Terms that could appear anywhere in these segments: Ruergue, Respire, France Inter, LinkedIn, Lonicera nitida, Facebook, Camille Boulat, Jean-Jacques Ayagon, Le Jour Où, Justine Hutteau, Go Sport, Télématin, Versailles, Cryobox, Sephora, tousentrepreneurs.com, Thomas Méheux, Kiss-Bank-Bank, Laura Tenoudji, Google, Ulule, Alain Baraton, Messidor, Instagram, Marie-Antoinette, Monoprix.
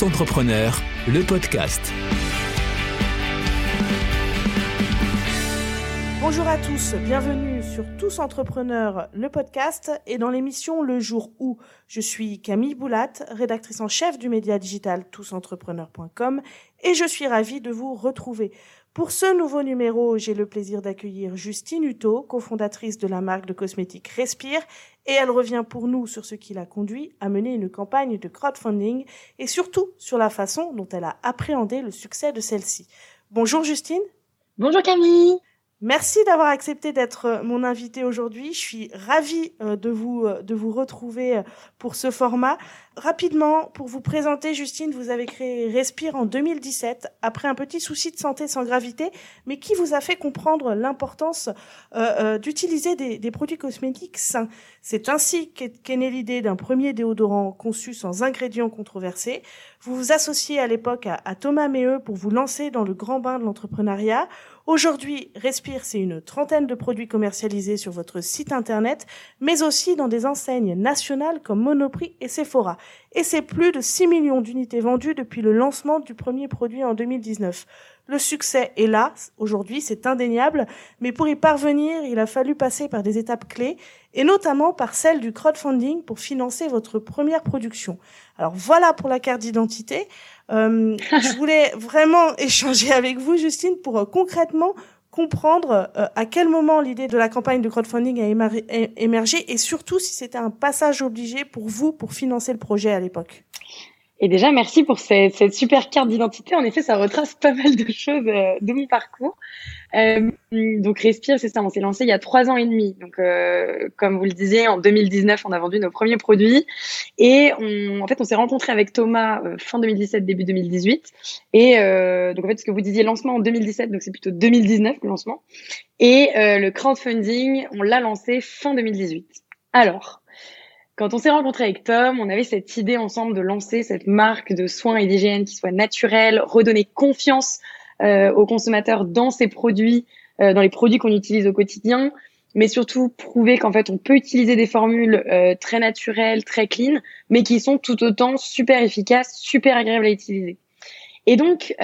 Tous Entrepreneurs, le podcast. Bonjour à tous, bienvenue sur Tous Entrepreneurs, le podcast et dans l'émission Le Jour Où. Je suis Camille Boulat, rédactrice en chef du média digital tousentrepreneurs.com et je suis ravie de vous retrouver. Pour ce nouveau numéro, j'ai le plaisir d'accueillir Justine Hutteau, cofondatrice de la marque de cosmétiques Respire, et elle revient pour nous sur ce qui l'a conduit à mener une campagne de crowdfunding et surtout sur la façon dont elle a appréhendé le succès de celle-ci. Bonjour Justine. Bonjour Camille. Merci d'avoir accepté d'être mon invitée aujourd'hui. Je suis ravie de vous retrouver pour ce format. Rapidement, pour vous présenter, Justine, vous avez créé Respire en 2017 après un petit souci de santé sans gravité, mais qui vous a fait comprendre l'importance d'utiliser des produits cosmétiques sains. C'est ainsi qu'est née l'idée d'un premier déodorant conçu sans ingrédients controversés. Vous vous associez à l'époque à Thomas Méheux pour vous lancer dans le grand bain de l'entrepreneuriat. Aujourd'hui, Respire, c'est une trentaine de produits commercialisés sur votre site internet, mais aussi dans des enseignes nationales comme Monoprix et Sephora. Et c'est plus de 6 millions d'unités vendues depuis le lancement du premier produit en 2019. Le succès est là, aujourd'hui, c'est indéniable, mais pour y parvenir, il a fallu passer par des étapes clés, et notamment par celle du crowdfunding pour financer votre première production. Alors voilà pour la carte d'identité. Je voulais vraiment échanger avec vous, Justine, pour concrètement comprendre à quel moment l'idée de la campagne de crowdfunding a émergé et surtout si c'était un passage obligé pour vous pour financer le projet à l'époque. Et déjà, merci pour cette super carte d'identité. En effet, ça retrace pas mal de choses de mon parcours. Donc Respire, c'est ça, on s'est lancé il y a 3 ans et demi. Donc comme vous le disiez, en 2019, on a vendu nos premiers produits. Et on s'est rencontrés avec Thomas fin 2017, début 2018. Et donc en fait, ce que vous disiez, lancement en 2017, donc c'est plutôt 2019 le lancement. Et le crowdfunding, on l'a lancé fin 2018. Alors, quand on s'est rencontré avec Tom, on avait cette idée ensemble de lancer cette marque de soins et d'hygiène qui soit naturelle, redonner confiance aux consommateurs dans ces produits, dans les produits qu'on utilise au quotidien, mais surtout prouver qu'en fait on peut utiliser des formules très naturelles, très clean, mais qui sont tout autant super efficaces, super agréables à utiliser. Et donc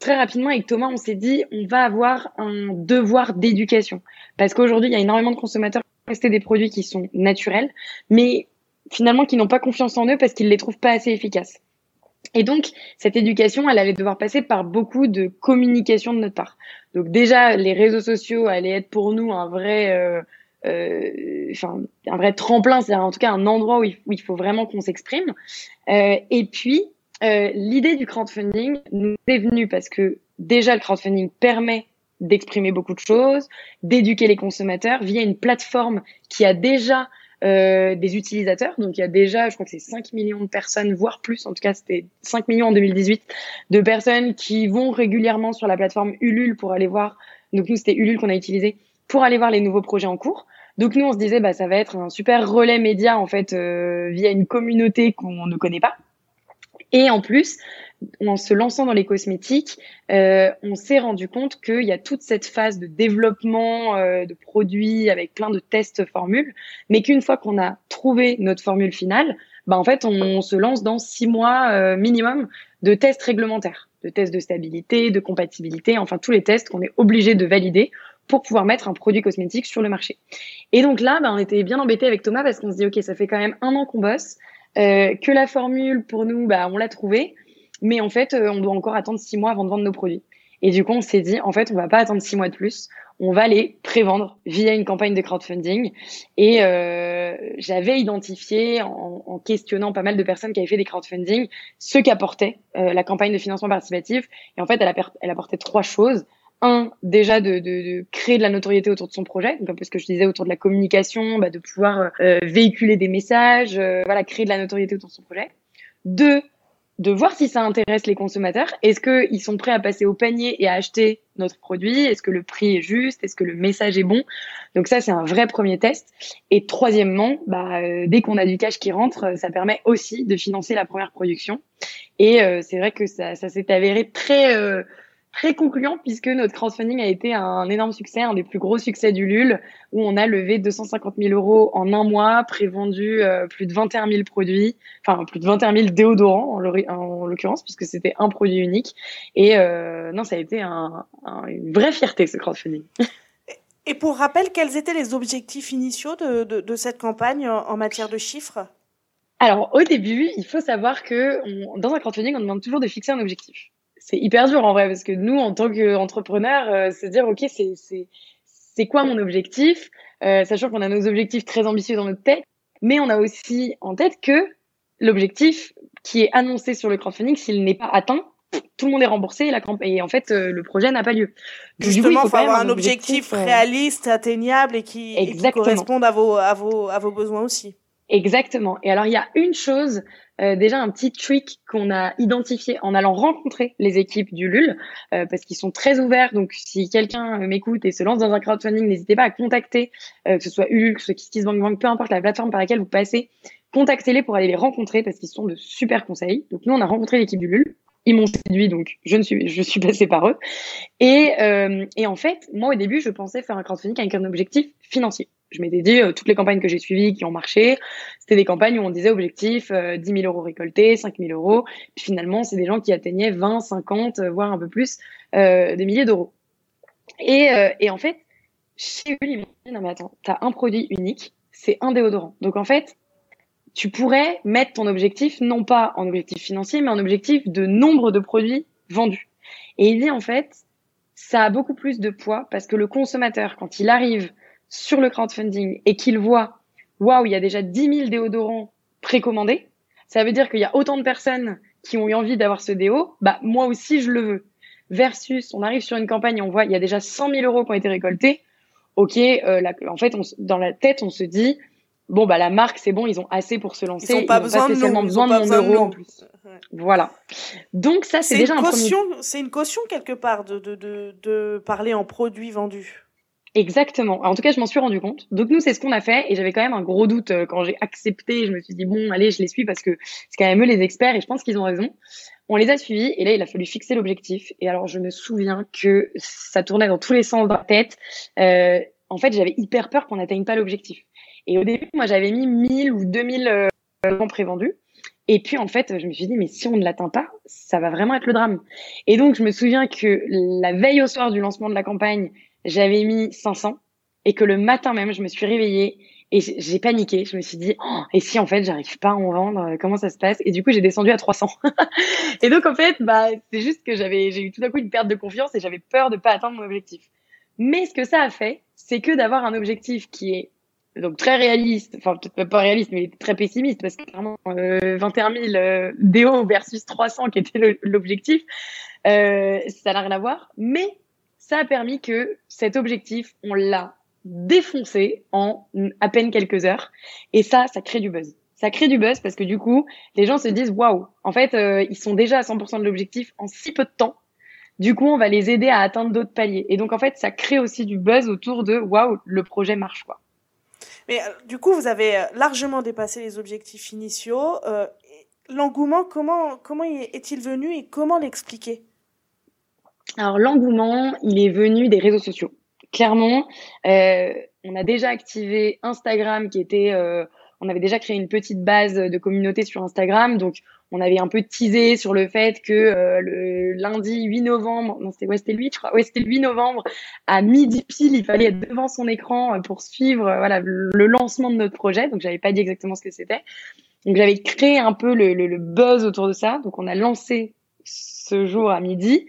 très rapidement avec Thomas, on s'est dit on va avoir un devoir d'éducation parce qu'aujourd'hui il y a énormément de consommateurs tester des produits qui sont naturels, mais finalement qui n'ont pas confiance en eux parce qu'ils les trouvent pas assez efficaces. Et donc, cette éducation, elle allait devoir passer par beaucoup de communication de notre part. Donc déjà, les réseaux sociaux allaient être pour nous un vrai tremplin, c'est-à-dire en tout cas un endroit où il faut vraiment qu'on s'exprime. Et puis, l'idée du crowdfunding nous est venue parce que déjà, le crowdfunding permet d'exprimer beaucoup de choses, d'éduquer les consommateurs via une plateforme qui a déjà des utilisateurs. Donc, il y a déjà, je crois que c'est 5 millions de personnes, voire plus. En tout cas, c'était 5 millions en 2018 de personnes qui vont régulièrement sur la plateforme Ulule pour aller voir. Donc, nous, c'était Ulule qu'on a utilisé pour aller voir les nouveaux projets en cours. Donc, nous, on se disait, ça va être un super relais média, en fait, via une communauté qu'on ne connaît pas. Et en plus, en se lançant dans les cosmétiques, on s'est rendu compte qu'il y a toute cette phase de développement de produits avec plein de tests formules, mais qu'une fois qu'on a trouvé notre formule finale, en fait, on se lance dans 6 mois minimum de tests réglementaires, de tests de stabilité, de compatibilité, enfin tous les tests qu'on est obligé de valider pour pouvoir mettre un produit cosmétique sur le marché. Et donc là, on était bien embêtés avec Thomas parce qu'on se dit « Ok, ça fait quand même 1 an qu'on bosse ». Que la formule pour nous, on l'a trouvée, mais en fait, on doit encore attendre 6 mois avant de vendre nos produits. Et du coup, on s'est dit, en fait, on va pas attendre 6 mois de plus, on va les prévendre via une campagne de crowdfunding. Et j'avais identifié, en questionnant pas mal de personnes qui avaient fait des crowdfunding, ce qu'apportait la campagne de financement participatif. Et en fait, elle apportait 3 choses. 1, déjà de créer de la notoriété autour de son projet, donc un peu ce que je disais autour de la communication, de pouvoir véhiculer des messages, créer de la notoriété autour de son projet. 2, de voir si ça intéresse les consommateurs. Est-ce qu'ils sont prêts à passer au panier et à acheter notre produit? Est-ce que le prix est juste? Est-ce que le message est bon? Donc ça, c'est un vrai premier test. Et troisièmement, dès qu'on a du cash qui rentre, ça permet aussi de financer la première production. Et c'est vrai que ça s'est avéré très très concluant puisque notre crowdfunding a été un énorme succès, un des plus gros succès d'Ulule, où on a levé 250 000 € en un mois, prévendu plus de 21 000 produits, enfin plus de 21 000 déodorants en l'occurrence, puisque c'était un produit unique. Et non, ça a été une vraie fierté, ce crowdfunding. Et pour rappel, quels étaient les objectifs initiaux de cette campagne en matière de chiffres ? Alors, au début, il faut savoir que dans un crowdfunding, on demande toujours de fixer un objectif. C'est hyper dur en vrai, parce que nous, en tant qu'entrepreneurs, se dire « Ok, c'est quoi mon objectif ?» Sachant qu'on a nos objectifs très ambitieux dans notre tête, mais on a aussi en tête que l'objectif qui est annoncé sur le crowdfunding, s'il n'est pas atteint, tout le monde est remboursé et en fait, le projet n'a pas lieu. Donc, justement, il faut avoir un objectif réaliste, atteignable et qui corresponde à vos besoins aussi. Exactement. Et alors, il y a une chose, déjà un petit trick qu'on a identifié en allant rencontrer les équipes d'Ulule, parce qu'ils sont très ouverts. Donc, si quelqu'un m'écoute et se lance dans un crowdfunding, n'hésitez pas à contacter, que ce soit Ulule, que ce soit Kiss-Bank-Bank, peu importe la plateforme par laquelle vous passez, contactez-les pour aller les rencontrer parce qu'ils sont de super conseils. Donc, nous, on a rencontré l'équipe d'Ulule. Ils m'ont séduit, donc je suis passée par eux. Et en fait, moi, au début, je pensais faire un crowdfunding avec un objectif financier. Je m'étais dit, toutes les campagnes que j'ai suivies qui ont marché, c'était des campagnes où on disait objectif 10 000 euros récoltés, 5 000 euros. Puis finalement, c'est des gens qui atteignaient 20, 50, voire un peu plus, des milliers d'euros. Et en fait, chez eux, ils m'ont dit, non mais attends, t'as un produit unique, c'est un déodorant. Donc en fait, tu pourrais mettre ton objectif, non pas en objectif financier, mais en objectif de nombre de produits vendus. Et il dit en fait, ça a beaucoup plus de poids parce que le consommateur, quand il arrive sur le crowdfunding et qu'il voit « Waouh, il y a déjà 10 000 déodorants précommandés », ça veut dire qu'il y a autant de personnes qui ont eu envie d'avoir ce déo, bah moi aussi je le veux. Versus, on arrive sur une campagne et on voit il y a déjà 100 000 euros qui ont été récoltés. Ok, en fait, dans la tête, on se dit « Bon, bah la marque, c'est bon, ils ont assez pour se lancer. Ils n'ont pas spécialement besoin de mon euro en plus. » Voilà. Donc ça, c'est déjà un premier... C'est une caution quelque part de parler en produits vendus. Exactement. Alors, en tout cas, je m'en suis rendu compte. Donc, nous, c'est ce qu'on a fait. Et j'avais quand même un gros doute quand j'ai accepté. Je me suis dit, bon, allez, je les suis parce que c'est quand même eux les experts et je pense qu'ils ont raison. On les a suivis et là, il a fallu fixer l'objectif. Et alors, je me souviens que ça tournait dans tous les sens dans la tête. En fait, j'avais hyper peur qu'on n'atteigne pas l'objectif. Et au début, moi, j'avais mis 1000 ou 2000 prévendus. Et puis, en fait, je me suis dit, mais si on ne l'atteint pas, ça va vraiment être le drame. Et donc, je me souviens que la veille au soir du lancement de la campagne, j'avais mis 500 et que le matin même, je me suis réveillée et j'ai paniqué. Je me suis dit, oh, et si en fait, j'arrive pas à en vendre, comment ça se passe ? Et du coup, j'ai descendu à 300. Et donc, en fait, bah, c'est juste que j'ai eu tout d'un coup une perte de confiance et j'avais peur de pas atteindre mon objectif. Mais ce que ça a fait, c'est que d'avoir un objectif qui est donc très réaliste, enfin peut-être pas réaliste, mais très pessimiste parce que clairement 21 000 déos versus 300 qui était l'objectif, ça n'a rien à voir. Mais ça a permis que cet objectif, on l'a défoncé en à peine quelques heures. Et ça crée du buzz. Ça crée du buzz parce que du coup, les gens se disent « Waouh, en fait, ils sont déjà à 100% de l'objectif en si peu de temps. Du coup, on va les aider à atteindre d'autres paliers. » Et donc, en fait, ça crée aussi du buzz autour de « Waouh, le projet marche quoi. » Mais du coup, vous avez largement dépassé les objectifs initiaux. L'engouement, comment est-il venu et comment l'expliquer ? Alors, l'engouement, il est venu des réseaux sociaux. Clairement, on a déjà activé Instagram qui était... on avait déjà créé une petite base de communauté sur Instagram. Donc, on avait un peu teasé sur le fait que le lundi 8 novembre... Non, c'était le 8, je crois. Ouais, c'était le 8 novembre, à midi pile, il fallait être devant son écran pour suivre voilà, le lancement de notre projet. Donc, j'avais pas dit exactement ce que c'était. Donc, j'avais créé un peu le buzz autour de ça. Donc, on a lancé ce jour à midi.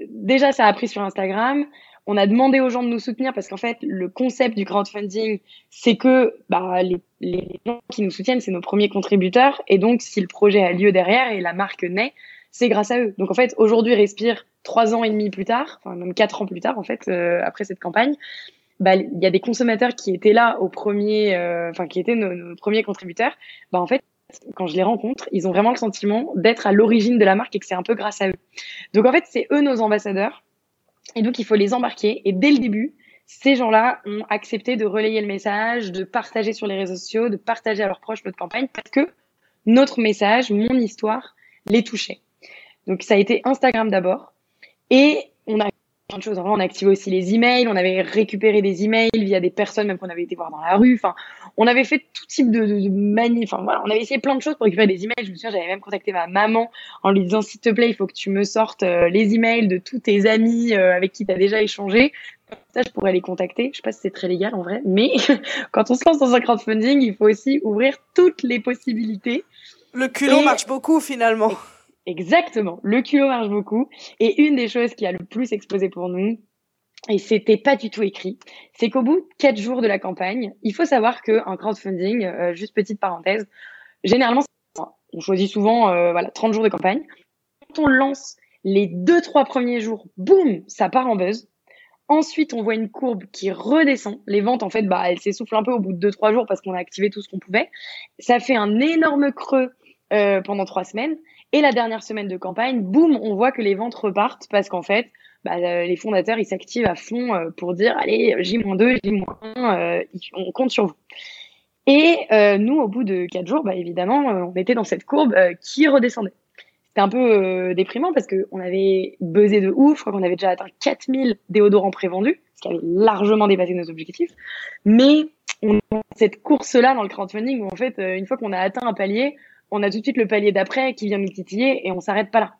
Déjà, ça a pris sur Instagram. On a demandé aux gens de nous soutenir parce qu'en fait, le concept du crowdfunding, c'est que bah, les gens qui nous soutiennent, c'est nos premiers contributeurs. Et donc, si le projet a lieu derrière et la marque naît, c'est grâce à eux. Donc, en fait, aujourd'hui, Respire, 3 ans et demi plus tard, enfin même 4 ans plus tard, en fait, après cette campagne, bah, il y a des consommateurs qui étaient là au premier, enfin, qui étaient nos premiers contributeurs. Bah, en fait, quand je les rencontre, ils ont vraiment le sentiment d'être à l'origine de la marque et que c'est un peu grâce à eux. Donc en fait, c'est eux nos ambassadeurs et donc il faut les embarquer. Et dès le début, ces gens-là ont accepté de relayer le message, de partager sur les réseaux sociaux, de partager à leurs proches notre campagne parce que notre message, mon histoire, les touchait. Donc ça a été Instagram d'abord. Et on a plein de choses. On activait aussi les emails, on avait récupéré des emails via des personnes même qu'on avait été voir dans la rue. Enfin, on avait fait tout type de manif. Enfin voilà, on avait essayé plein de choses pour récupérer des emails. Je me souviens, j'avais même contacté ma maman en lui disant, s'il te plaît, il faut que tu me sortes les emails de tous tes amis avec qui tu as déjà échangé. Ça, je pourrais les contacter. Je sais pas si c'est très légal en vrai, mais quand on se lance dans un crowdfunding, il faut aussi ouvrir toutes les possibilités. Le culot marche beaucoup finalement. Exactement, le culot marche beaucoup. Et une des choses qui a le plus explosé pour nous, et c'était pas du tout écrit, c'est qu'au bout de 4 jours de la campagne, il faut savoir qu'en crowdfunding, juste petite parenthèse, généralement, on choisit souvent 30 jours de campagne. Quand on lance les 2-3 premiers jours, boum, ça part en buzz. Ensuite, on voit une courbe qui redescend. Les ventes, en fait, elles s'essoufflent un peu au bout de 2-3 jours parce qu'on a activé tout ce qu'on pouvait. Ça fait un énorme creux pendant 3 semaines. Et la dernière semaine de campagne, boum, on voit que les ventes repartent parce qu'en fait, les fondateurs, ils s'activent à fond pour dire « Allez, J-2, J-1, on compte sur vous ». Et nous, au bout de 4 jours, évidemment, on était dans cette courbe qui redescendait. C'était un peu déprimant parce qu'on avait buzzé de ouf. Je crois qu'on avait déjà atteint 4000 déodorants prévendus, ce qui avait largement dépassé nos objectifs. Mais on a cette course-là dans le crowdfunding où, en fait, une fois qu'on a atteint un palier, on a tout de suite le palier d'après qui vient nous titiller et on s'arrête pas là.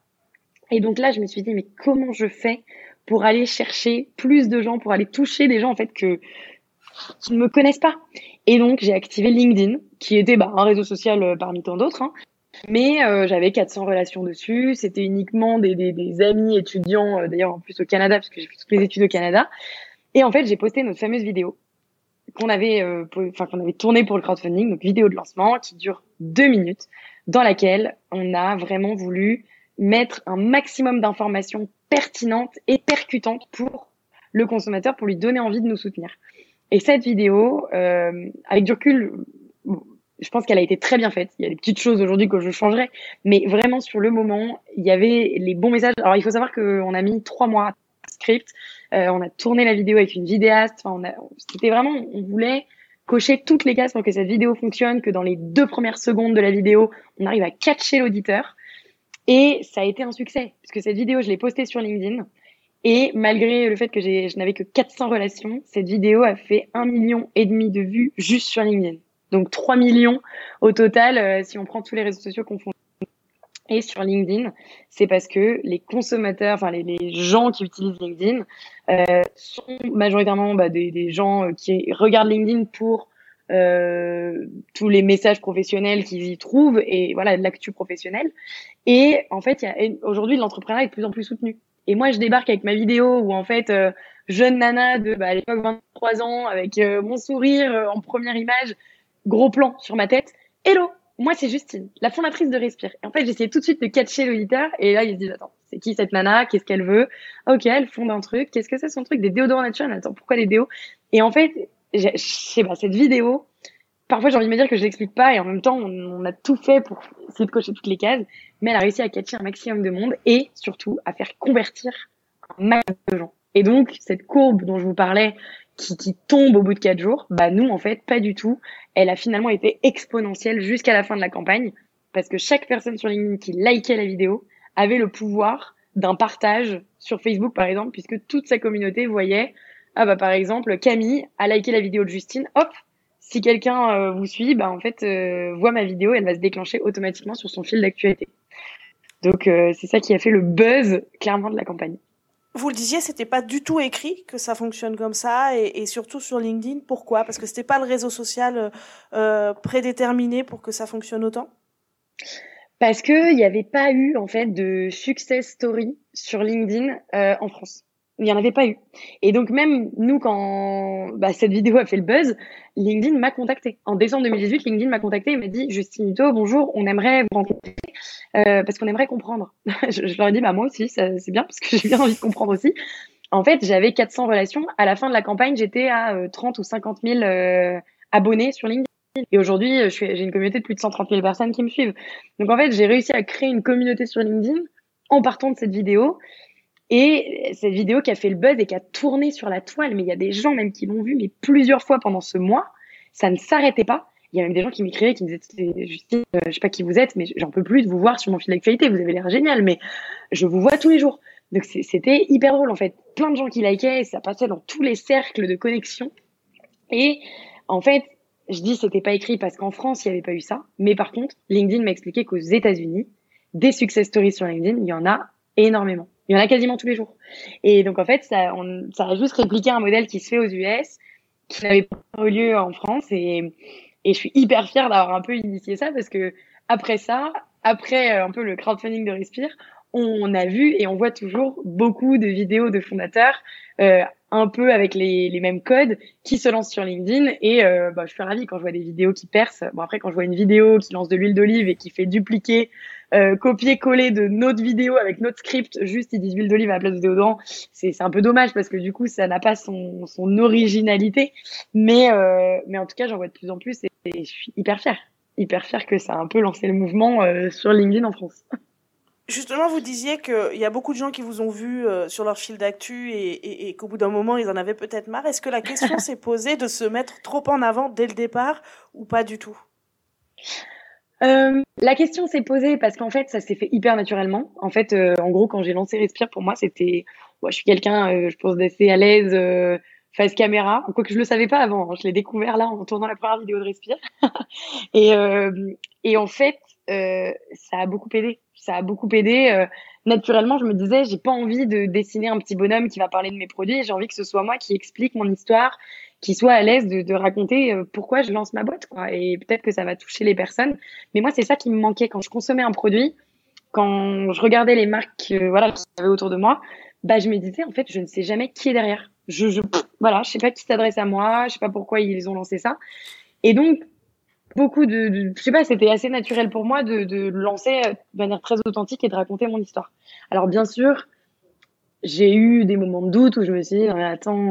Et donc là, je me suis dit, mais comment je fais pour aller chercher plus de gens, pour aller toucher des gens, en fait, qui ne me connaissent pas? Et donc, j'ai activé LinkedIn, qui était, un réseau social parmi tant d'autres, hein. Mais, j'avais 400 relations dessus. C'était uniquement des amis étudiants, d'ailleurs, en plus au Canada, parce que j'ai fait toutes mes études au Canada. Et en fait, j'ai posté notre fameuse vidéo qu'on avait tourné pour le crowdfunding, donc vidéo de lancement qui dure 2 minutes, dans laquelle on a vraiment voulu mettre un maximum d'informations pertinentes et percutantes pour le consommateur, pour lui donner envie de nous soutenir. Et cette vidéo, avec du recul, je pense qu'elle a été très bien faite. Il y a des petites choses aujourd'hui que je changerais, mais vraiment sur le moment, il y avait les bons messages. Alors il faut savoir qu'on a mis 3 mois à script. On a tourné la vidéo avec une vidéaste. C'était vraiment, on voulait cocher toutes les cases pour que cette vidéo fonctionne, que dans les 2 premières secondes de la vidéo, on arrive à catcher l'auditeur. Et ça a été un succès, puisque cette vidéo, je l'ai postée sur LinkedIn. Et malgré le fait que je n'avais que 400 relations, cette vidéo a fait 1,5 million de vues juste sur LinkedIn. Donc 3 millions au total, si on prend tous les réseaux sociaux confondus. Et sur LinkedIn, c'est parce que les consommateurs, les gens qui utilisent LinkedIn sont majoritairement des gens qui regardent LinkedIn pour tous les messages professionnels qu'ils y trouvent et voilà, de l'actu professionnelle. Et en fait, aujourd'hui, l'entrepreneuriat est de plus en plus soutenu. Et moi, je débarque avec ma vidéo où en fait, jeune nana de à l'époque 23 ans avec mon sourire en première image, gros plan sur ma tête, « Hello !» Moi, c'est Justine, la fondatrice de Respire. Et en fait, j'essayais tout de suite de catcher l'auditeur. Et là, il se dit, attends, c'est qui cette nana? Qu'est-ce qu'elle veut? Ok, elle fonde un truc. Qu'est-ce que c'est son truc? Des déodorants naturels. Attends, pourquoi les déos? Et en fait, je sais pas, cette vidéo, parfois, j'ai envie de me dire que je l'explique pas. Et en même temps, on a tout fait pour essayer de cocher toutes les cases. Mais elle a réussi à catcher un maximum de monde et surtout à faire convertir un maximum de gens. Et donc, cette courbe dont je vous parlais, qui tombe au bout de 4 jours, nous, en fait, pas du tout. Elle a finalement été exponentielle jusqu'à la fin de la campagne parce que chaque personne sur LinkedIn qui likait la vidéo avait le pouvoir d'un partage sur Facebook, par exemple, puisque toute sa communauté voyait, par exemple, Camille a liké la vidéo de Justine, hop, si quelqu'un vous suit, en fait, voit ma vidéo, elle va se déclencher automatiquement sur son fil d'actualité. Donc, c'est ça qui a fait le buzz, clairement, de la campagne. Vous le disiez, c'était pas du tout écrit que ça fonctionne comme ça, et surtout sur LinkedIn. Pourquoi? Parce que c'était pas le réseau social prédéterminé pour que ça fonctionne autant. Parce que il y avait pas eu en fait de success story sur LinkedIn en France. Il y en avait pas eu. Et donc même nous, quand cette vidéo a fait le buzz, LinkedIn m'a contacté. En décembre 2018, LinkedIn m'a contacté et m'a dit « Justine Hutteau, bonjour, on aimerait vous rencontrer parce qu'on aimerait comprendre. » Je leur ai dit « Moi aussi, ça, c'est bien parce que j'ai bien envie de comprendre aussi. » En fait, j'avais 400 relations. À la fin de la campagne, j'étais à 30 ou 50 000 abonnés sur LinkedIn. Et aujourd'hui, j'ai une communauté de plus de 130 000 personnes qui me suivent. Donc en fait, j'ai réussi à créer une communauté sur LinkedIn en partant de cette vidéo. Et cette vidéo qui a fait le buzz et qui a tourné sur la toile, mais il y a des gens même qui l'ont vue, mais plusieurs fois pendant ce mois, ça ne s'arrêtait pas. Il y a même des gens qui m'écrivaient, qui me disaient « Justine, je sais pas qui vous êtes, mais j'en peux plus de vous voir sur mon fil d'actualité, vous avez l'air génial, mais je vous vois tous les jours. » Donc c'était hyper drôle en fait, plein de gens qui likaient, ça passait dans tous les cercles de connexion. Et en fait, je dis c'était pas écrit parce qu'en France, il n'y avait pas eu ça. Mais par contre, LinkedIn m'a expliqué qu'aux États-Unis, des success stories sur LinkedIn, il y en a énormément. Il y en a quasiment tous les jours. Et donc en fait, ça a juste répliqué un modèle qui se fait aux US, qui n'avait pas eu lieu en France. Et je suis hyper fière d'avoir un peu initié ça parce que après ça, après un peu le crowdfunding de Respire, on a vu et on voit toujours beaucoup de vidéos de fondateurs un peu avec les mêmes codes qui se lancent sur LinkedIn et je suis ravie quand je vois des vidéos qui percent. Bon après quand je vois une vidéo qui lance de l'huile d'olive et qui fait dupliquer, copier-coller de notre vidéo avec notre script, juste ils disent huile d'olive à la place de déodorant, c'est un peu dommage parce que du coup ça n'a pas son originalité mais en tout cas j'en vois de plus en plus et je suis hyper fière que ça a un peu lancé le mouvement sur LinkedIn en France. Justement, vous disiez qu'il y a beaucoup de gens qui vous ont vu sur leur fil d'actu et qu'au bout d'un moment, ils en avaient peut-être marre. Est-ce que la question s'est posée de se mettre trop en avant dès le départ ou pas du tout ? La question s'est posée parce qu'en fait, ça s'est fait hyper naturellement. En fait, en gros, quand j'ai lancé Respire, pour moi, c'était... Ouais, je suis quelqu'un, je pense, d'assez à l'aise... face caméra, quoique je le savais pas avant, hein, je l'ai découvert là en tournant la première vidéo de Respire. et en fait, ça a beaucoup aidé. Ça a beaucoup aidé. Naturellement, je me disais, j'ai pas envie de dessiner un petit bonhomme qui va parler de mes produits. J'ai envie que ce soit moi qui explique mon histoire, qui soit à l'aise de raconter pourquoi je lance ma boîte, quoi. Et peut-être que ça va toucher les personnes. Mais moi, c'est ça qui me manquait quand je consommais un produit, quand je regardais les marques, qui avaient autour de moi. Bah, je me disais, en fait, je ne sais jamais qui est derrière. Je sais pas qui s'adresse à moi, je sais pas pourquoi ils ont lancé ça. Et donc, beaucoup je sais pas, c'était assez naturel pour moi de lancer de manière très authentique et de raconter mon histoire. Alors, bien sûr, j'ai eu des moments de doute où je me suis dit, non, mais attends,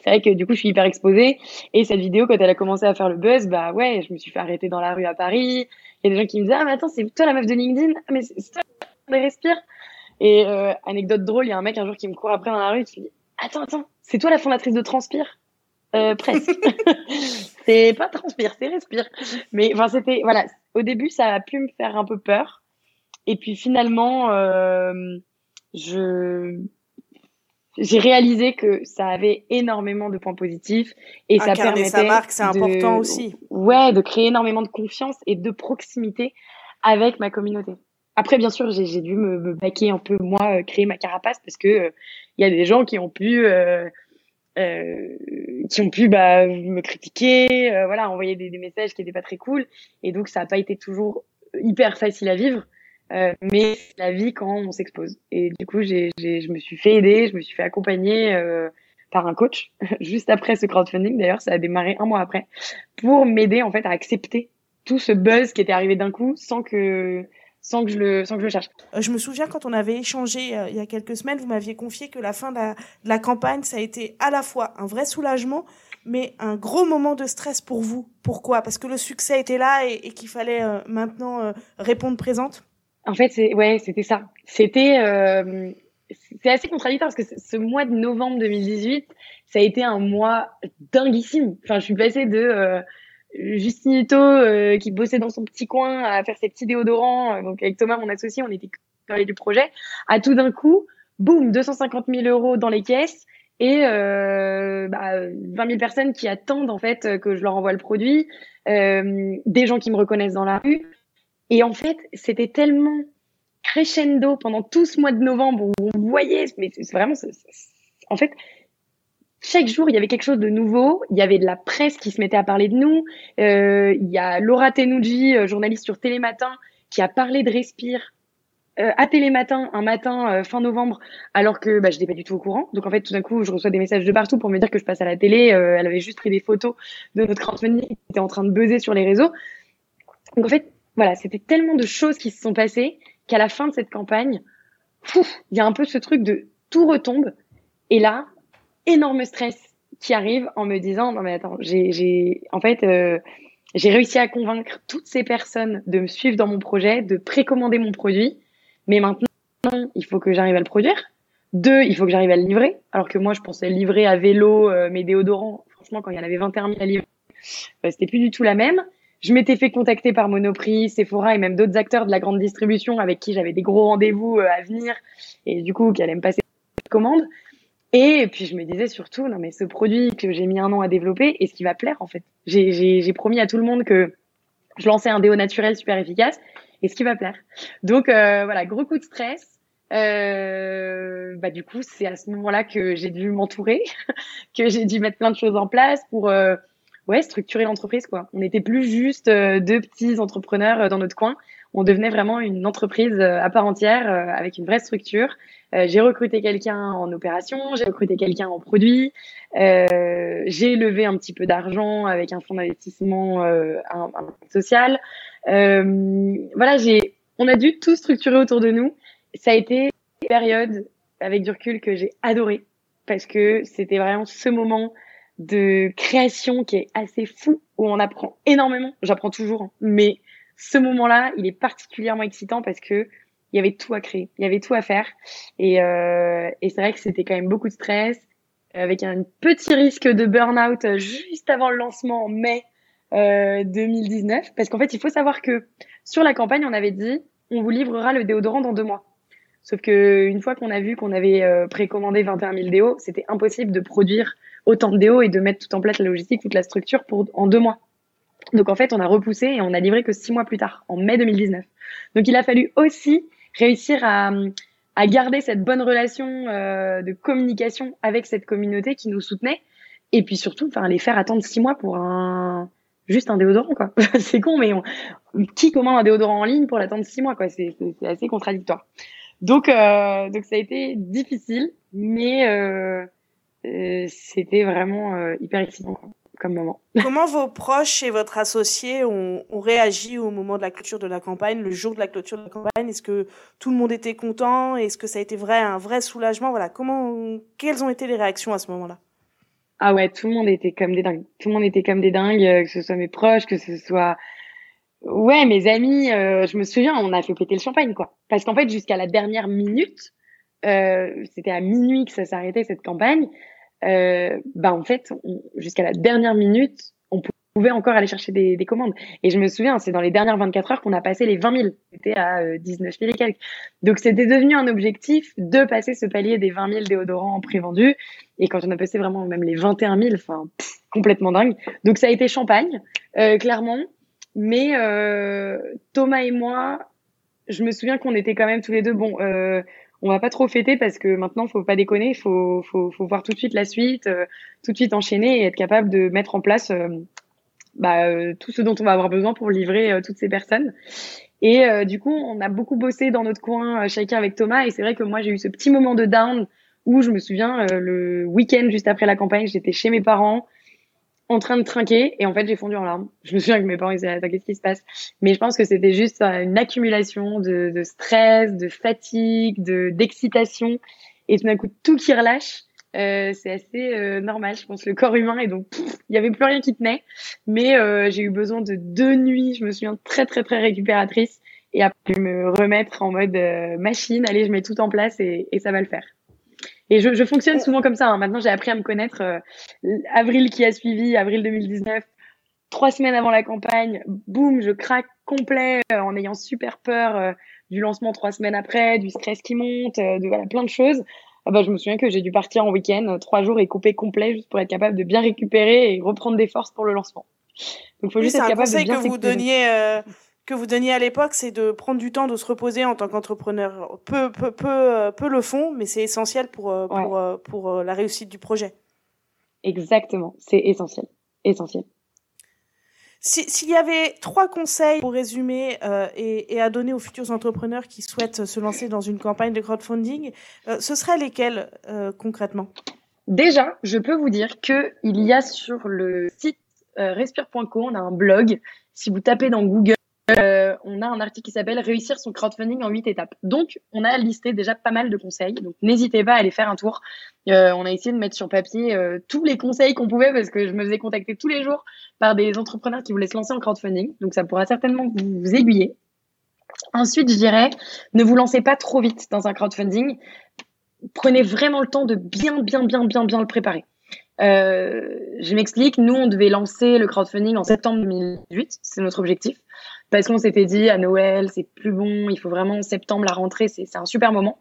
c'est vrai que du coup, je suis hyper exposée. Et cette vidéo, quand elle a commencé à faire le buzz, bah ouais, je me suis fait arrêter dans la rue à Paris. Il y a des gens qui me disaient, ah, mais attends, c'est toi la meuf de LinkedIn? Ah, mais c'est toi la meuf de Respire? Et anecdote drôle, il y a un mec un jour qui me court après dans la rue qui me dit « Attends, c'est toi la fondatrice de Transpire ?» Presque. C'est pas Transpire, c'est Respire. Mais enfin, c'était... Voilà, au début, ça a pu me faire un peu peur. Et puis finalement, j'ai réalisé que ça avait énormément de points positifs. Et ça permettait sa marque, c'est important aussi. Ouais, de créer énormément de confiance et de proximité avec ma communauté. Après, bien sûr, j'ai dû me baquer un peu, moi, créer ma carapace parce que y a des gens qui ont pu me critiquer, envoyer des messages qui n'étaient pas très cool. Et donc, ça n'a pas été toujours hyper facile à vivre, mais c'est la vie quand on s'expose. Et du coup, je me suis fait aider, je me suis fait accompagner par un coach, juste après ce crowdfunding. D'ailleurs, ça a démarré un mois après, pour m'aider en fait à accepter tout ce buzz qui était arrivé d'un coup sans que je le cherche. Je me souviens quand on avait échangé il y a quelques semaines, vous m'aviez confié que la fin de la campagne, ça a été à la fois un vrai soulagement, mais un gros moment de stress pour vous. Pourquoi ? Parce que le succès était là et qu'il fallait maintenant répondre présente. En fait, c'était ça. C'est assez contradictoire parce que ce mois de novembre 2018, ça a été un mois dinguissime. Enfin, je suis passée de... Justine Hutteau qui bossait dans son petit coin à faire ses petits déodorants, donc avec Thomas mon associé on était collés du projet, à tout d'un coup boum 250 000 € dans les caisses et 20 000 personnes qui attendent en fait que je leur envoie le produit, des gens qui me reconnaissent dans la rue et en fait c'était tellement crescendo pendant tout ce mois de novembre où on voyait, mais c'est vraiment en fait chaque jour, il y avait quelque chose de nouveau. Il y avait de la presse qui se mettait à parler de nous. Il y a Laura Tenoudji, journaliste sur Télématin, qui a parlé de Respire à Télématin un matin fin novembre, alors que je n'étais pas du tout au courant. Donc en fait, tout d'un coup, je reçois des messages de partout pour me dire que je passe à la télé. Elle avait juste pris des photos de notre crowdfunding qui était en train de buzzer sur les réseaux. Donc en fait, voilà, c'était tellement de choses qui se sont passées qu'à la fin de cette campagne, il y a un peu ce truc de tout retombe. Et là... énorme stress qui arrive en me disant non mais attends j'ai réussi à convaincre toutes ces personnes de me suivre dans mon projet, de précommander mon produit, mais maintenant il faut que j'arrive à le produire, il faut que j'arrive à le livrer, alors que moi je pensais livrer à vélo mes déodorants, franchement quand il y en avait 21 000 à livrer, c'était plus du tout la même, Je m'étais fait contacter par Monoprix, Sephora et même d'autres acteurs de la grande distribution avec qui j'avais des gros rendez-vous à venir et du coup qui allaient me passer des commandes. Et puis je me disais surtout, non mais ce produit que j'ai mis un an à développer, est-ce qu'il va plaire en fait ? J'ai promis à tout le monde que je lançais un déo naturel super efficace, est-ce qu'il va plaire ? Donc voilà, gros coup de stress. Du coup, c'est à ce moment-là que j'ai dû m'entourer, que j'ai dû mettre plein de choses en place pour structurer l'entreprise, quoi. On n'était plus juste deux petits entrepreneurs dans notre coin. On devenait vraiment une entreprise à part entière avec une vraie structure. J'ai recruté quelqu'un en opération, j'ai recruté quelqu'un en produit. J'ai levé un petit peu d'argent avec un fonds d'investissement un social. On a dû tout structurer autour de nous. Ça a été une période, avec du recul, que j'ai adorée parce que c'était vraiment ce moment de création qui est assez fou, où on apprend énormément. J'apprends toujours, hein, mais ce moment-là, il est particulièrement excitant parce que il y avait tout à créer, il y avait tout à faire. Et c'est vrai que c'était quand même beaucoup de stress, avec un petit risque de burn-out juste avant le lancement en mai 2019. Parce qu'en fait, il faut savoir que sur la campagne, on avait dit « on vous livrera le déodorant dans 2 mois ». Sauf que une fois qu'on a vu qu'on avait précommandé 21 000 déos, c'était impossible de produire autant de déos et de mettre tout en place la logistique, toute la structure en 2 mois. Donc en fait, on a repoussé et on a livré que 6 mois plus tard, en mai 2019. Donc il a fallu aussi réussir à garder cette bonne relation de communication avec cette communauté qui nous soutenait, et puis surtout, enfin, les faire attendre 6 mois pour juste un déodorant, quoi. C'est con, mais qui commande un déodorant en ligne pour l'attendre 6 mois, quoi. C'est assez contradictoire. Donc ça a été difficile, mais c'était vraiment hyper excitant comme moment. Comment vos proches et votre associé ont réagi au moment de la clôture de la campagne, le jour de la clôture de la campagne? Est-ce que tout le monde était content? Est-ce que ça a été un vrai soulagement? Voilà, quelles ont été les réactions à ce moment-là? Ah ouais, tout le monde était comme des dingues. Tout le monde était comme des dingues, que ce soit mes proches, que ce soit... Ouais, mes amis, je me souviens, on a fait péter le champagne, quoi. Parce qu'en fait, jusqu'à la dernière minute, c'était à minuit que ça s'arrêtait, cette campagne. En fait, jusqu'à la dernière minute, on pouvait encore aller chercher des commandes. Et je me souviens, c'est dans les dernières 24 heures qu'on a passé les 20 000. C'était à 19 000 et quelques. Donc, c'était devenu un objectif de passer ce palier des 20 000 déodorants en pré-vendus. Et quand on a passé vraiment même les 21 000, complètement dingue. Donc, ça a été champagne, clairement. Mais Thomas et moi, je me souviens qu'on était quand même tous les deux, on va pas trop fêter parce que maintenant, faut pas déconner, faut voir tout de suite la suite, tout de suite enchaîner et être capable de mettre en place tout ce dont on va avoir besoin pour livrer toutes ces personnes. Et du coup, on a beaucoup bossé dans notre coin, chacun avec Thomas, et c'est vrai que moi, j'ai eu ce petit moment de down où je me souviens, le week-end juste après la campagne, j'étais chez mes parents, en train de trinquer, et en fait j'ai fondu en larmes. Je me souviens que mes parents ils disaient attends, qu'est-ce qui se passe? Mais je pense que c'était juste une accumulation de stress, de fatigue, d'excitation, et tout d'un coup tout qui relâche. C'est assez normal, je pense, le corps humain, et donc il y avait plus rien qui tenait. Mais j'ai eu besoin de 2 nuits, je me souviens, très très très récupératrice, et après me remettre en mode machine, allez, je mets tout en place et ça va le faire. Et je fonctionne souvent comme ça, hein. Maintenant, j'ai appris à me connaître. Avril qui a suivi, avril 2019, 3 semaines avant la campagne, boum, je craque complet en ayant super peur du lancement 3 semaines après, du stress qui monte, plein de choses. Je me souviens que j'ai dû partir en week-end, 3 jours et couper complet juste pour être capable de bien récupérer et reprendre des forces pour le lancement. Donc, faut juste être capable de bien s'écouter. Que vous donniez à l'époque, c'est de prendre du temps, de se reposer en tant qu'entrepreneur. Peu le font, mais c'est essentiel pour la réussite du projet. Exactement, c'est essentiel. S'il y avait 3 conseils pour résumer et à donner aux futurs entrepreneurs qui souhaitent se lancer dans une campagne de crowdfunding, ce seraient lesquels concrètement? Déjà, je peux vous dire qu'il y a sur le site respire.co, on a un blog. Si vous tapez dans Google, on a un article qui s'appelle « Réussir son crowdfunding en 8 étapes ». Donc, on a listé déjà pas mal de conseils. Donc, n'hésitez pas à aller faire un tour. On a essayé de mettre sur papier tous les conseils qu'on pouvait parce que je me faisais contacter tous les jours par des entrepreneurs qui voulaient se lancer en crowdfunding. Donc, ça pourra certainement vous aiguiller. Ensuite, je dirais, ne vous lancez pas trop vite dans un crowdfunding. Prenez vraiment le temps de bien le préparer. Je m'explique, nous, on devait lancer le crowdfunding en septembre 2018, c'est notre objectif, parce qu'on s'était dit, à Noël, c'est plus bon, il faut vraiment en septembre, la rentrée, c'est un super moment.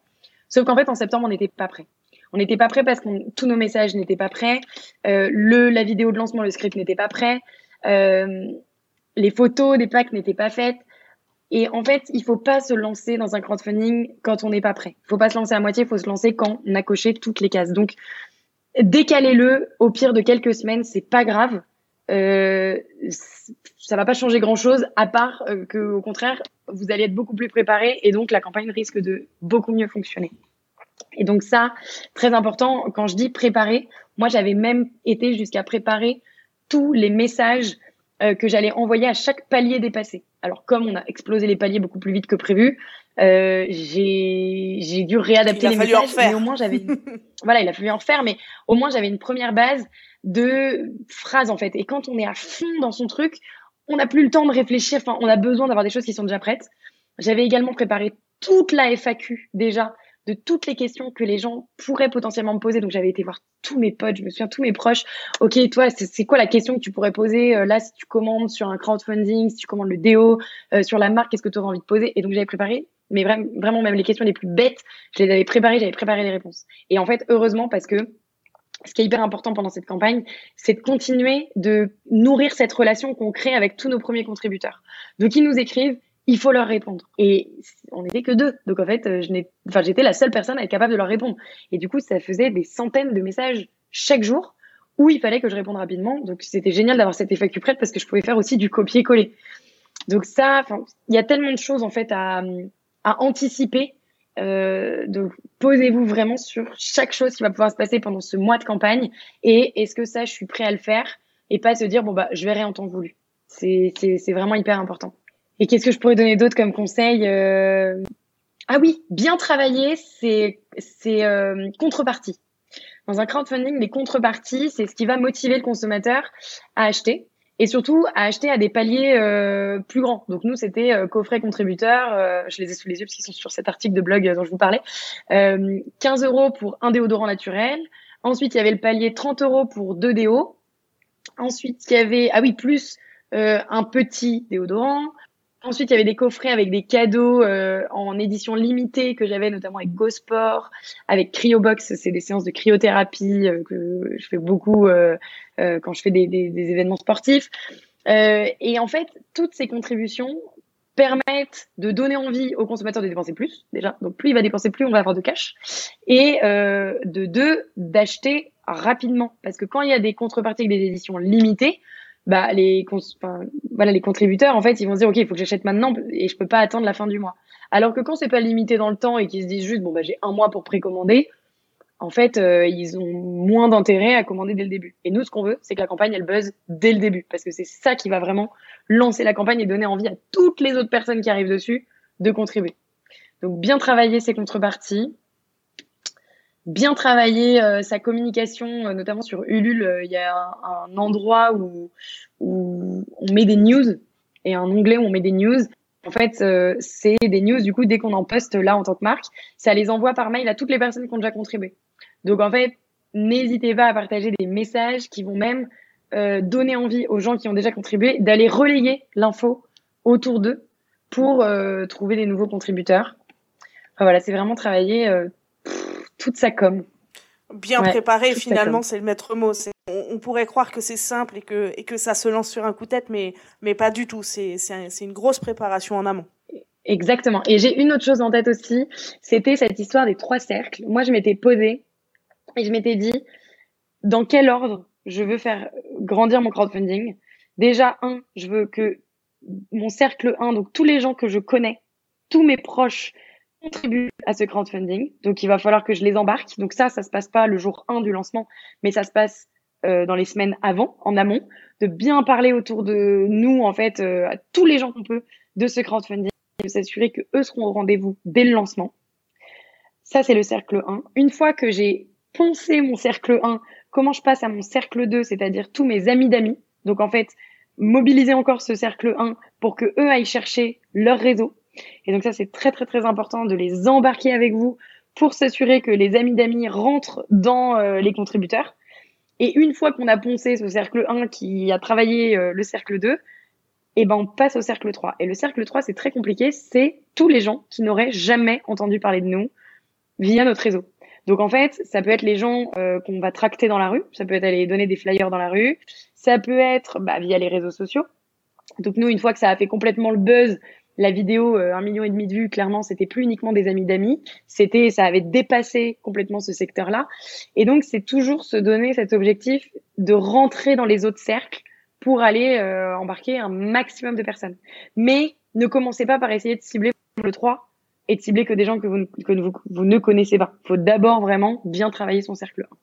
Sauf qu'en fait, en septembre, on n'était pas prêts. On n'était pas prêts parce que tous nos messages n'étaient pas prêts, la vidéo de lancement, le script n'était pas prêt, les photos des packs n'étaient pas faites. Et en fait, il faut pas se lancer dans un crowdfunding quand on n'est pas prêt. Il faut pas se lancer à moitié, il faut se lancer quand on a coché toutes les cases. Donc, décalez-le au pire de quelques semaines, c'est pas grave. Ça va pas changer grand-chose, à part que, au contraire, vous allez être beaucoup plus préparé et donc la campagne risque de beaucoup mieux fonctionner. Et donc ça, très important, quand je dis préparer, moi j'avais même été jusqu'à préparer tous les messages que j'allais envoyer à chaque palier dépassé. Alors comme on a explosé les paliers beaucoup plus vite que prévu, j'ai dû réadapter les messages, mais au moins j'avais voilà, il a fallu en refaire, mais au moins j'avais une première base de phrases en fait. Et quand on est à fond dans son truc, on n'a plus le temps de réfléchir, enfin on a besoin d'avoir des choses qui sont déjà prêtes. J'avais également préparé toute la FAQ déjà de toutes les questions que les gens pourraient potentiellement me poser. Donc, j'avais été voir tous mes potes, je me souviens, tous mes proches. « Ok, toi, c'est quoi la question que tu pourrais poser là si tu commandes sur un crowdfunding, si tu commandes le déo, sur la marque, qu'est-ce que tu aurais envie de poser ?» Et donc, j'avais préparé, mais vraiment même les questions les plus bêtes, je les avais préparées, j'avais préparé les réponses. Et en fait, heureusement, parce que ce qui est hyper important pendant cette campagne, c'est de continuer de nourrir cette relation qu'on crée avec tous nos premiers contributeurs. Donc, ils nous écrivent, il faut leur répondre. Et on n'était que deux. Donc, en fait, j'étais la seule personne à être capable de leur répondre. Et du coup, ça faisait des centaines de messages chaque jour où il fallait que je réponde rapidement. Donc, c'était génial d'avoir cette FAQ prête parce que je pouvais faire aussi du copier-coller. Donc, ça, il y a tellement de choses, en fait, à anticiper. Donc, posez-vous vraiment sur chaque chose qui va pouvoir se passer pendant ce mois de campagne. Et est-ce que ça, je suis prêt à le faire? Et pas se dire, bon, bah, je verrai en temps voulu. C'est vraiment hyper important. Et qu'est-ce que je pourrais donner d'autre comme conseil? Ah oui, bien travailler, c'est contrepartie. Dans un crowdfunding, les contreparties, c'est ce qui va motiver le consommateur à acheter et surtout à acheter à des paliers plus grands. Donc nous, c'était coffret contributeur, je les ai sous les yeux parce qu'ils sont sur cet article de blog dont je vous parlais, 15 € pour un déodorant naturel. Ensuite, il y avait le palier 30 € pour 2 déos. Ensuite, il y avait, plus un petit déodorant. Ensuite, il y avait des coffrets avec des cadeaux en édition limitée que j'avais notamment avec Go Sport, avec Cryobox, c'est des séances de cryothérapie que je fais beaucoup quand je fais des événements sportifs. Et en fait, toutes ces contributions permettent de donner envie au consommateur de dépenser plus, déjà. Donc, plus il va dépenser, plus on va avoir de cash. Et d'acheter rapidement. Parce que quand il y a des contreparties avec des éditions limitées, bah les contributeurs en fait ils vont se dire OK, il faut que j'achète maintenant et je peux pas attendre la fin du mois. Alors que quand c'est pas limité dans le temps et qu'ils se disent juste bon bah j'ai un mois pour précommander, en fait ils ont moins d'intérêt à commander dès le début. Et nous ce qu'on veut, c'est que la campagne elle buzz dès le début parce que c'est ça qui va vraiment lancer la campagne et donner envie à toutes les autres personnes qui arrivent dessus de contribuer. Donc bien travailler ses contreparties. Bien travailler sa communication, notamment sur Ulule, il y a un endroit où on met des news et un onglet où on met des news. En fait, c'est des news, du coup, dès qu'on en poste là en tant que marque, ça les envoie par mail à toutes les personnes qui ont déjà contribué. Donc, en fait, n'hésitez pas à partager des messages qui vont même donner envie aux gens qui ont déjà contribué d'aller relayer l'info autour d'eux pour trouver des nouveaux contributeurs. Enfin, voilà, c'est vraiment travailler toute sa com. Bien préparé, finalement, c'est le maître mot. On pourrait croire que c'est simple et que ça se lance sur un coup de tête, mais pas du tout. C'est une grosse préparation en amont. Exactement. Et j'ai une autre chose en tête aussi, c'était cette histoire des 3 cercles. Moi, je m'étais posée et je m'étais dit dans quel ordre je veux faire grandir mon crowdfunding. Déjà, je veux que mon cercle 1, donc tous les gens que je connais, tous mes proches, contribuent à ce crowdfunding, donc il va falloir que je les embarque. Donc ça se passe pas le jour 1 du lancement, mais ça se passe dans les semaines avant, en amont, de bien parler autour de nous, en fait, à tous les gens qu'on peut de ce crowdfunding, de s'assurer que eux seront au rendez-vous dès le lancement. Ça, c'est le cercle 1. Une fois que j'ai poncé mon cercle 1, comment je passe à mon cercle 2, c'est-à-dire tous mes amis d'amis. Donc en fait, mobiliser encore ce cercle 1 pour que eux aillent chercher leur réseau. Et donc ça, c'est très, très, très important de les embarquer avec vous pour s'assurer que les amis d'amis rentrent dans les contributeurs. Et une fois qu'on a poncé ce cercle 1 qui a travaillé le cercle 2, et ben on passe au cercle 3. Et le cercle 3, c'est très compliqué, c'est tous les gens qui n'auraient jamais entendu parler de nous via notre réseau. Donc en fait, ça peut être les gens qu'on va tracter dans la rue, ça peut être aller donner des flyers dans la rue, ça peut être via les réseaux sociaux. Donc nous, une fois que ça a fait complètement le buzz, la vidéo 1,5 million de vues, clairement, c'était plus uniquement des amis d'amis, ça avait dépassé complètement ce secteur-là. Et donc c'est toujours se donner cet objectif de rentrer dans les autres cercles pour aller embarquer un maximum de personnes. Mais ne commencez pas par essayer de cibler le 3 et de cibler que des gens que vous ne connaissez pas. Il faut d'abord vraiment bien travailler son cercle 1.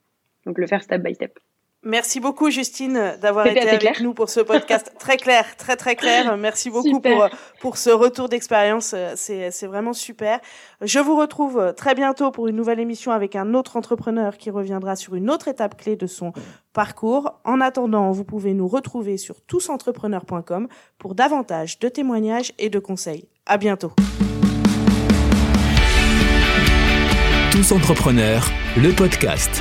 Donc le faire step by step. Merci beaucoup, Justine, d'avoir été avec nous pour ce podcast. Très clair, très, très clair. Merci beaucoup pour ce retour d'expérience. C'est vraiment super. Je vous retrouve très bientôt pour une nouvelle émission avec un autre entrepreneur qui reviendra sur une autre étape clé de son parcours. En attendant, vous pouvez nous retrouver sur tousentrepreneurs.com pour davantage de témoignages et de conseils. À bientôt. Tous Entrepreneurs, le podcast.